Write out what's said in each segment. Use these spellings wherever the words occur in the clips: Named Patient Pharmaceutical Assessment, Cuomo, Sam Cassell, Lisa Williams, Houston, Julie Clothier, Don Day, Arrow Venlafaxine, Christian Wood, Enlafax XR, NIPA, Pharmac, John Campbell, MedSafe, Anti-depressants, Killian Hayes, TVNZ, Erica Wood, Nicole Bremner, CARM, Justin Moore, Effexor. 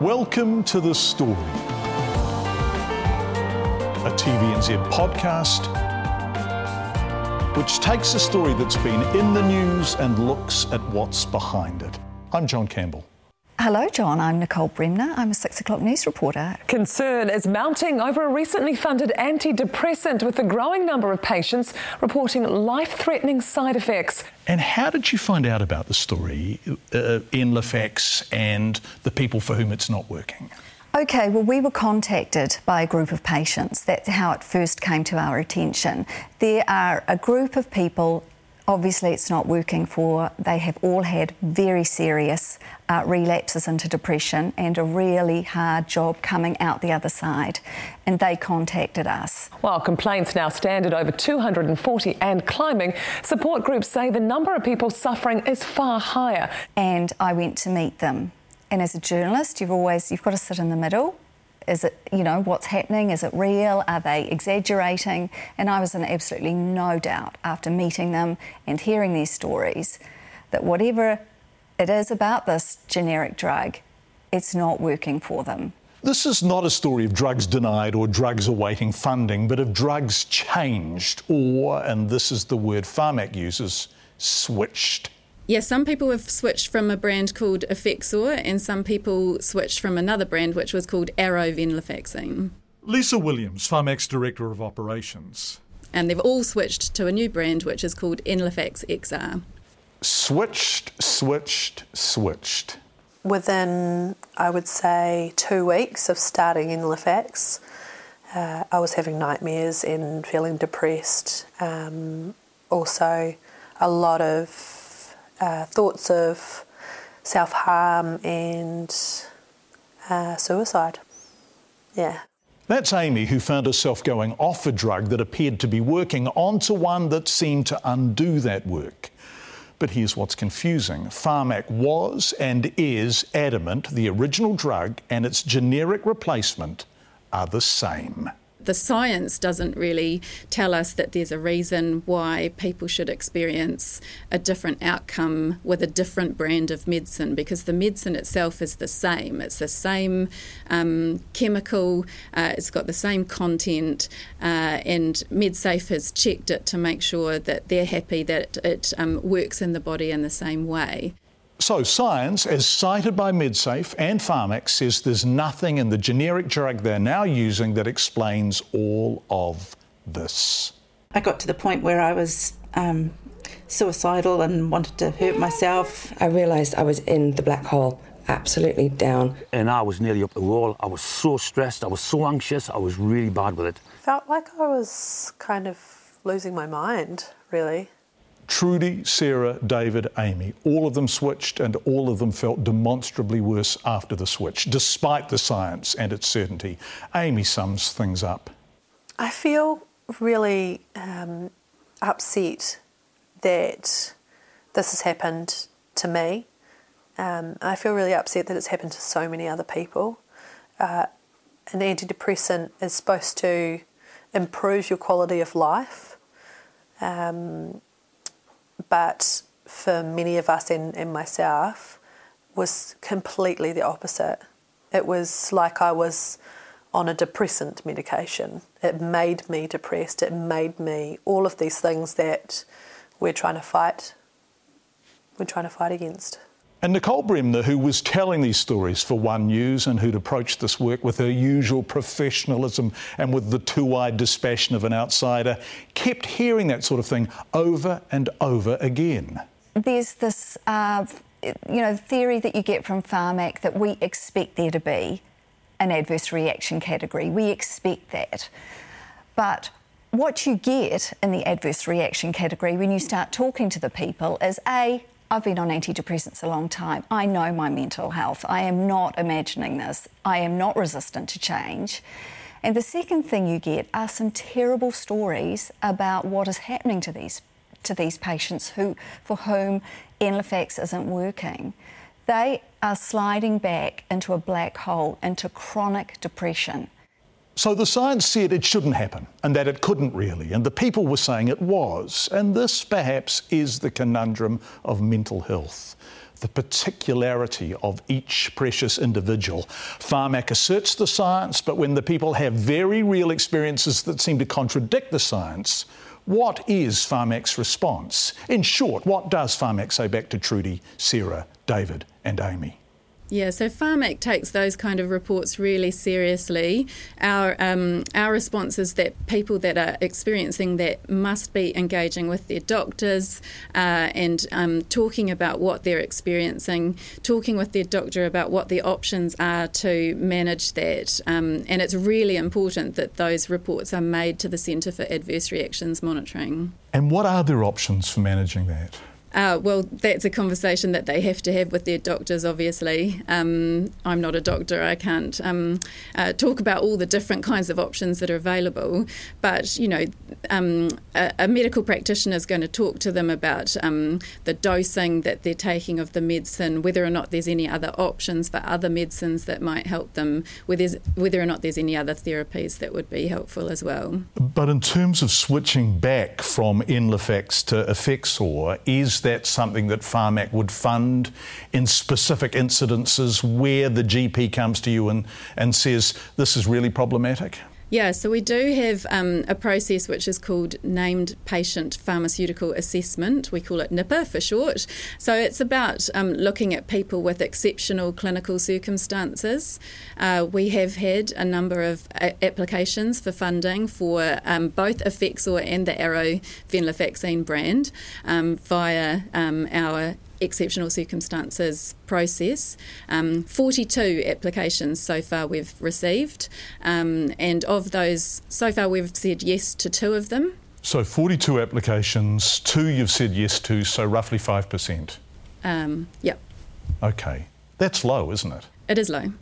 Welcome to The Story, a TVNZ podcast which takes a story that's been in the news and looks at what's behind it. I'm John Campbell. Hello, John. I'm Nicole Bremner. I'm a 6 o'clock news reporter. Concern is mounting over a recently funded antidepressant, with a growing number of patients reporting life-threatening side effects. And how did you find out about the story, Enlafax, and the people for whom it's not working? OK, well, we were contacted by a group of patients. That's how it first came to our attention. There are a group of people... obviously, it's not working for. They have all had very serious relapses into depression and a really hard job coming out the other side. And they contacted us. While complaints now stand at over 240 and climbing, support groups say the number of people suffering is far higher. And I went to meet them. And as a journalist, you've got to sit in the middle. Is it, what's happening? Is it real? Are they exaggerating? And I was in absolutely no doubt after meeting them and hearing these stories that whatever it is about this generic drug, it's not working for them. This is not a story of drugs denied or drugs awaiting funding, but of drugs changed or, and this is the word Pharmac uses, switched. Yes, some people have switched from a brand called Effexor, and some people switched from another brand which was called Arrow Venlafaxine. Lisa Williams, Pharmac's Director of Operations. And they've all switched to a new brand which is called Enlafax XR. Switched. Within, I would say, 2 weeks of starting Enlafax, I was having nightmares and feeling depressed. Also, a lot of thoughts of self-harm and suicide. Yeah. That's Amy, who found herself going off a drug that appeared to be working onto one that seemed to undo that work. But here's what's confusing. Pharmac was and is adamant the original drug and its generic replacement are the same. The science doesn't really tell us that there's a reason why people should experience a different outcome with a different brand of medicine, because the medicine itself is the same. It's the same chemical, it's got the same content, and MedSafe has checked it to make sure that they're happy that it works in the body in the same way. So science, as cited by MedSafe and Pharmac, says there's nothing in the generic drug they're now using that explains all of this. I got to the point where I was suicidal and wanted to hurt myself. I realised I was in the black hole, absolutely down. And I was nearly up the wall. I was so stressed, I was so anxious, I was really bad with it. Felt like I was kind of losing my mind, really. Trudy, Sarah, David, Amy, all of them switched and all of them felt demonstrably worse after the switch, despite the science and its certainty. Amy sums things up. I feel really upset that this has happened to me. I feel really upset that it's happened to so many other people. An antidepressant is supposed to improve your quality of life. But for many of us and myself, was completely the opposite. It was like I was on a depressant medication. It made me depressed. It made me all of these things that we're trying to fight. We're trying to fight against. And Nicole Bremner, who was telling these stories for One News and who'd approached this work with her usual professionalism and with the two-eyed dispassion of an outsider, kept hearing that sort of thing over and over again. There's this, theory that you get from Pharmac that we expect there to be an adverse reaction category. We expect that. But what you get in the adverse reaction category when you start talking to the people is, A, I've been on antidepressants a long time. I know my mental health. I am not imagining this. I am not resistant to change. And the second thing you get are some terrible stories about what is happening to these patients for whom Enlafax isn't working. They are sliding back into a black hole, into chronic depression. So the science said it shouldn't happen and that it couldn't really, and the people were saying it was. And this perhaps is the conundrum of mental health. the particularity of each precious individual. Pharmac asserts the science, but when the people have very real experiences that seem to contradict the science, what is Pharmac's response? In short, what does Pharmac say back to Trudy, Sarah, David and Amy? Yeah, so Pharmac takes those kind of reports really seriously. Our response is that people that are experiencing that must be engaging with their doctors and talking about what they're experiencing, talking with their doctor about what the options are to manage that. And it's really important that those reports are made to the Centre for Adverse Reactions Monitoring. And what are their options for managing that? Well, that's a conversation that they have to have with their doctors, obviously. I'm not a doctor. I can't talk about all the different kinds of options that are available. But, you know, a medical practitioner is going to talk to them about the dosing that they're taking of the medicine, whether or not there's any other options for other medicines that might help them, whether or not there's any other therapies that would be helpful as well. But in terms of switching back from Enlafax to Effexor, is that's something that Pharmac would fund in specific incidences where the GP comes to you and says, this is really problematic? Yeah, so we do have a process which is called Named Patient Pharmaceutical Assessment. We call it NIPA for short. So it's about looking at people with exceptional clinical circumstances. We have had a number of applications for funding for both Effexor and the Arrow Venlafaxine brand via our exceptional circumstances process. 42 applications so far we've received, and of those so far we've said yes to 2 of them. So 42 applications, 2 you've said yes to, so roughly 5%? Yep. Okay. That's low, isn't it? It is low.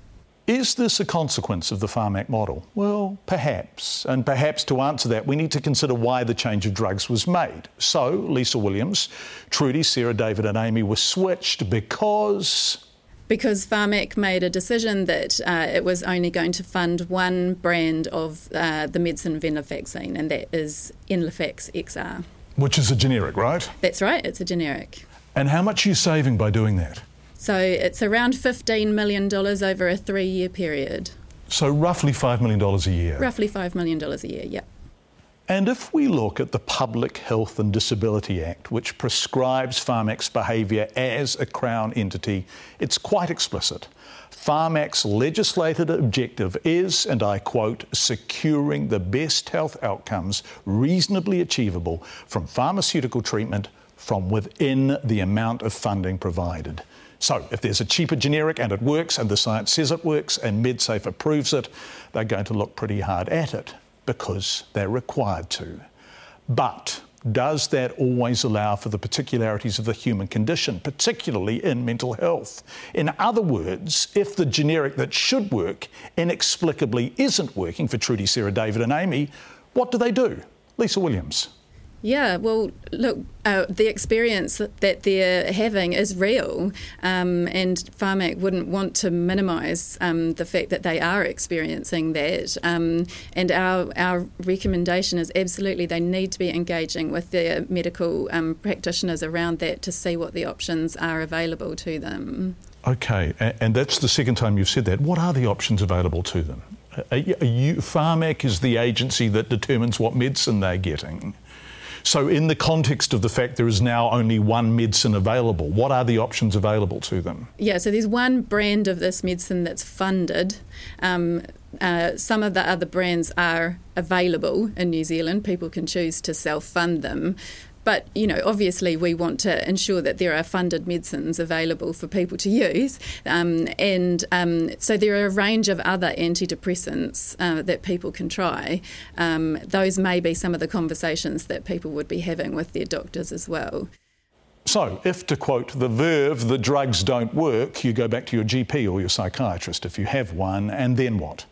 Is this a consequence of the Pharmac model? Well, perhaps. And perhaps to answer that, we need to consider why the change of drugs was made. So, Lisa Williams, Trudy, Sarah, David and Amy were switched because... Because Pharmac made a decision that it was only going to fund one brand of the medicine venlafaxine, and that is Enlafax XR. Which is a generic, right? That's right, it's a generic. And how much are you saving by doing that? So it's around $15 million over a 3-year period. So roughly $5 million a year? Roughly $5 million a year, yep. And if we look at the Public Health and Disability Act, which prescribes Pharmac's behaviour as a Crown entity, it's quite explicit. Pharmac's legislated objective is, and I quote, securing the best health outcomes reasonably achievable from pharmaceutical treatment from within the amount of funding provided. So if there's a cheaper generic and it works and the science says it works and MedSafe approves it, they're going to look pretty hard at it because they're required to. But does that always allow for the particularities of the human condition, particularly in mental health? In other words, if the generic that should work inexplicably isn't working for Trudy, Sarah, David and Amy, what do they do? Lisa Williams. Yeah, well, look, the experience that they're having is real, and Pharmac wouldn't want to minimise the fact that they are experiencing that. And our recommendation is absolutely they need to be engaging with their medical practitioners around that to see what the options are available to them. Okay, and that's the second time you've said that. What are the options available to them? Pharmac is the agency that determines what medicine they're getting. So in the context of the fact there is now only one medicine available, what are the options available to them? Yeah, so there's one brand of this medicine that's funded. Some of the other brands are available in New Zealand. People can choose to self-fund them. But, you know, obviously we want to ensure that there are funded medicines available for people to use. So there are a range of other antidepressants that people can try. Those may be some of the conversations that people would be having with their doctors as well. So if, to quote the Verve, the drugs don't work, you go back to your GP or your psychiatrist if you have one, and then what?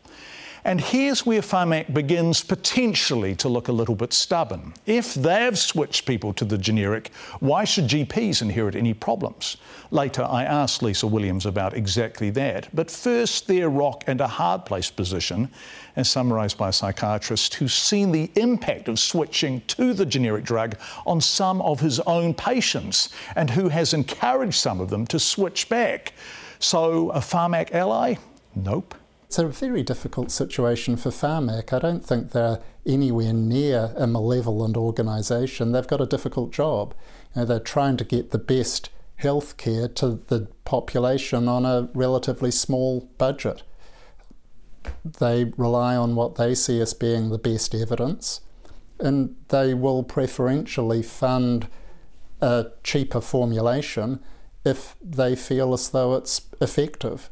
And here's where Pharmac begins potentially to look a little bit stubborn. If they've switched people to the generic, why should GPs inherit any problems? Later, I asked Lisa Williams about exactly that. But first, their rock and a hard place position, as summarised by a psychiatrist who's seen the impact of switching to the generic drug on some of his own patients and who has encouraged some of them to switch back. So, a Pharmac ally? Nope. It's a very difficult situation for Pharmac. I don't think they're anywhere near a malevolent organisation. They've got a difficult job. You know, they're trying to get the best healthcare to the population on a relatively small budget. They rely on what they see as being the best evidence, and they will preferentially fund a cheaper formulation if they feel as though it's effective.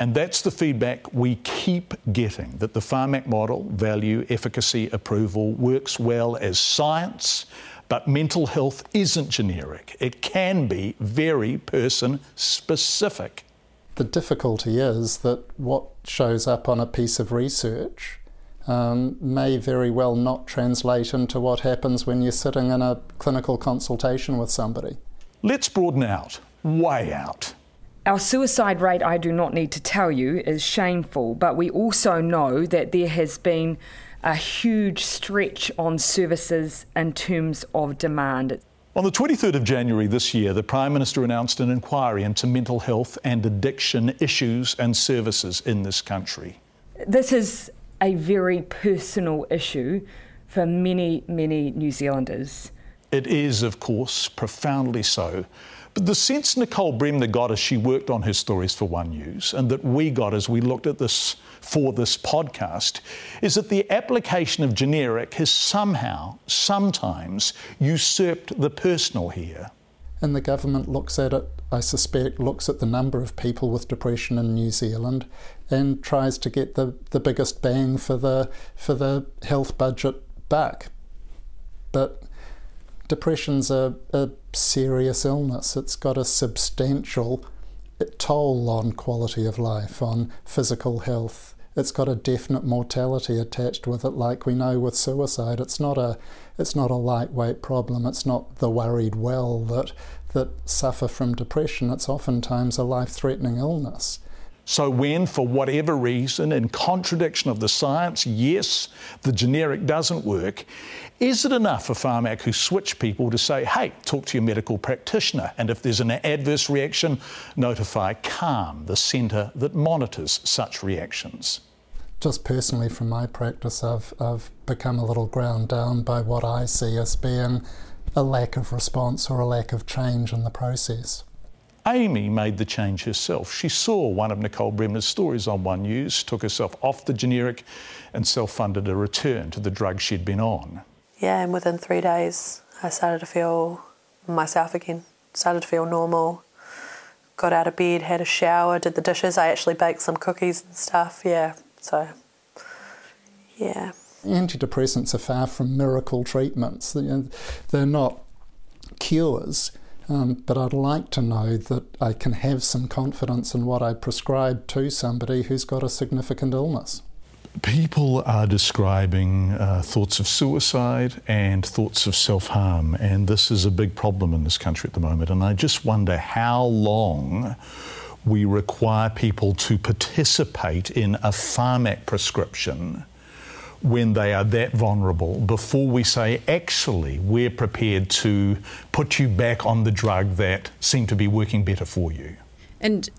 And that's the feedback we keep getting, that the Pharmac model, value, efficacy, approval, works well as science, but mental health isn't generic. It can be very person-specific. The difficulty is that what shows up on a piece of research may very well not translate into what happens when you're sitting in a clinical consultation with somebody. Let's broaden out, way out. Our suicide rate, I do not need to tell you, is shameful, but we also know that there has been a huge stretch on services in terms of demand. On the 23rd of January this year, the Prime Minister announced an inquiry into mental health and addiction issues and services in this country. This is a very personal issue for many, many New Zealanders. It is, of course, profoundly so. But the sense Nicole Bremner got as she worked on her stories for One News, and that we got as we looked at this for this podcast, is that the application of generic has somehow, sometimes, usurped the personal here. And the government looks at it, I suspect, looks at the number of people with depression in New Zealand and tries to get the biggest bang for the health budget buck. But depression's a serious illness. It's got a substantial toll on quality of life, on physical health. It's got a definite mortality attached with it, like we know with suicide. It's not a lightweight problem. It's not the worried well that suffer from depression. It's oftentimes a life-threatening illness. So when, for whatever reason, in contradiction of the science, yes, the generic doesn't work, is it enough for Pharmac who switch people to say, hey, talk to your medical practitioner, and if there's an adverse reaction, notify CARM, the centre that monitors such reactions? Just personally from my practice, I've become a little ground down by what I see as being a lack of response or a lack of change in the process. Amy made the change herself. She saw one of Nicole Bremner's stories on One News, took herself off the generic and self-funded a return to the drug she'd been on. Yeah, and within 3 days I started to feel myself again, started to feel normal, got out of bed, had a shower, did the dishes. I actually baked some cookies and stuff, yeah, so, yeah. Antidepressants are far from miracle treatments. They're not cures. But I'd like to know that I can have some confidence in what I prescribe to somebody who's got a significant illness. People are describing thoughts of suicide and thoughts of self-harm, and this is a big problem in this country at the moment. And I just wonder how long we require people to participate in a Pharmac prescription when they are that vulnerable, before we say, actually, we're prepared to put you back on the drug that seemed to be working better for you. And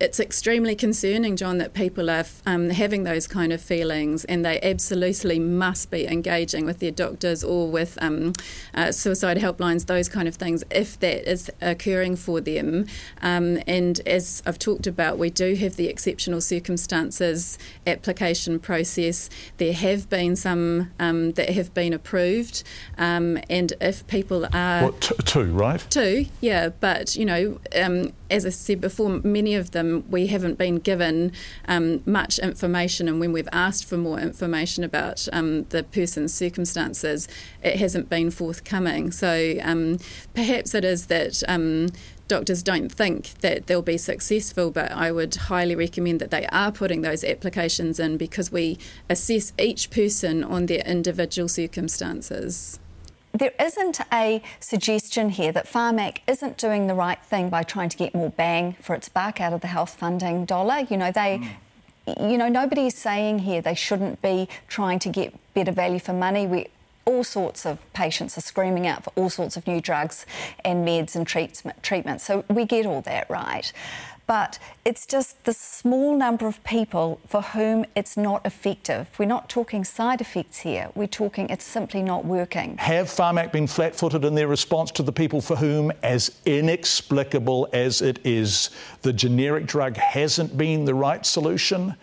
it's extremely concerning, John, that people are having those kind of feelings, and they absolutely must be engaging with their doctors or with suicide helplines, those kind of things, if that is occurring for them. And as I've talked about, we do have the exceptional circumstances application process. There have been some that have been approved, and if people are... What, two, right? Two, yeah, but, you know, as I said before, many of them we haven't been given much information, and when we've asked for more information about the person's circumstances, it hasn't been forthcoming. So perhaps it is that doctors don't think that they'll be successful, but I would highly recommend that they are putting those applications in, because we assess each person on their individual circumstances. There isn't a suggestion here that Pharmac isn't doing the right thing by trying to get more bang for its buck out of the health funding dollar. You know, nobody's saying here they shouldn't be trying to get better value for money. All sorts of patients are screaming out for all sorts of new drugs and meds and treatments. So we get all that right. But it's just the small number of people for whom it's not effective. We're not talking side effects here. We're talking it's simply not working. Have Pharmac been flat-footed in their response to the people for whom, as inexplicable as it is, the generic drug hasn't been the right solution?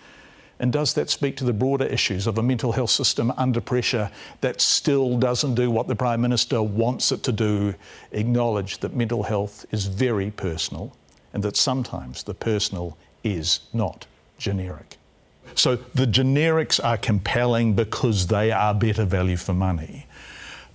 And does that speak to the broader issues of a mental health system under pressure that still doesn't do what the Prime Minister wants it to do? Acknowledge that mental health is very personal and that sometimes the personal is not generic. So the generics are compelling because they are better value for money.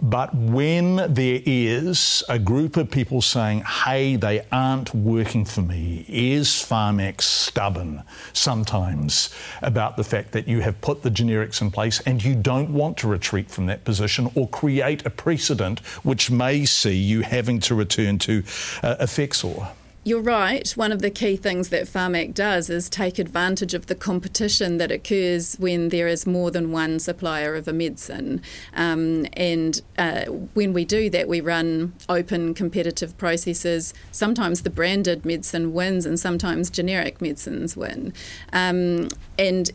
But when there is a group of people saying, hey, they aren't working for me, is Pharmac stubborn sometimes about the fact that you have put the generics in place and you don't want to retreat from that position or create a precedent which may see you having to return to Effexor? You're right. One of the key things that Pharmac does is take advantage of the competition that occurs when there is more than one supplier of a medicine. When we do that, we run open competitive processes. Sometimes the branded medicine wins and sometimes generic medicines win. And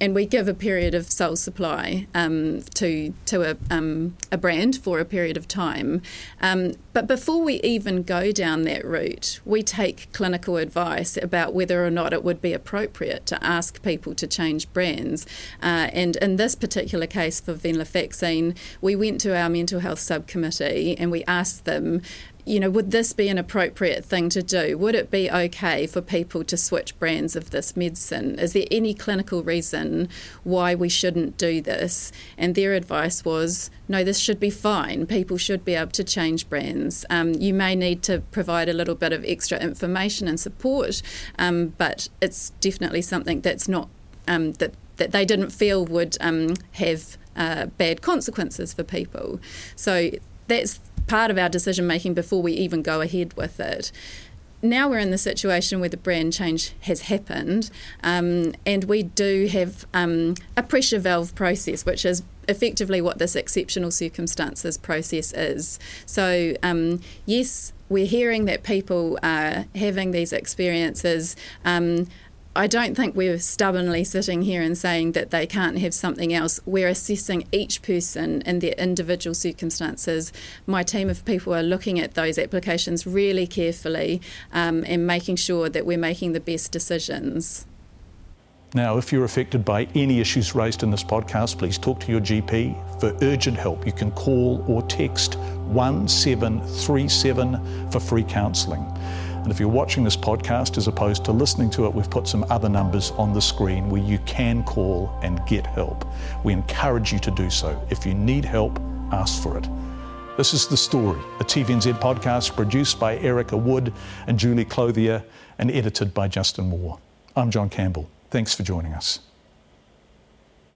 we give a period of sole supply to a brand for a period of time. But before we even go down that route, we take clinical advice about whether or not it would be appropriate to ask people to change brands. And in this particular case for venlafaxine, we went to our mental health subcommittee and we asked them, you know, would this be an appropriate thing to do? Would it be okay for people to switch brands of this medicine? Is there any clinical reason why we shouldn't do this? And their advice was, no, this should be fine. People should be able to change brands. You may need to provide a little bit of extra information and support, but it's definitely something that's not that they didn't feel would have bad consequences for people. So that's part of our decision making before we even go ahead with it. Now we're in the situation where the brand change has happened, and we do have a pressure valve process, which is effectively what this exceptional circumstances process is. So yes, we're hearing that people are having these experiences. I don't think we're stubbornly sitting here and saying that they can't have something else. We're assessing each person and their individual circumstances. My team of people are looking at those applications really carefully and making sure that we're making the best decisions. Now, if you're affected by any issues raised in this podcast, please talk to your GP. For urgent help, you can call or text 1737 for free counselling. And if you're watching this podcast as opposed to listening to it, we've put some other numbers on the screen where you can call and get help. We encourage you to do so. If you need help, ask for it. This is The Story, a TVNZ podcast produced by Erica Wood and Julie Clothier and edited by Justin Moore. I'm John Campbell. Thanks for joining us.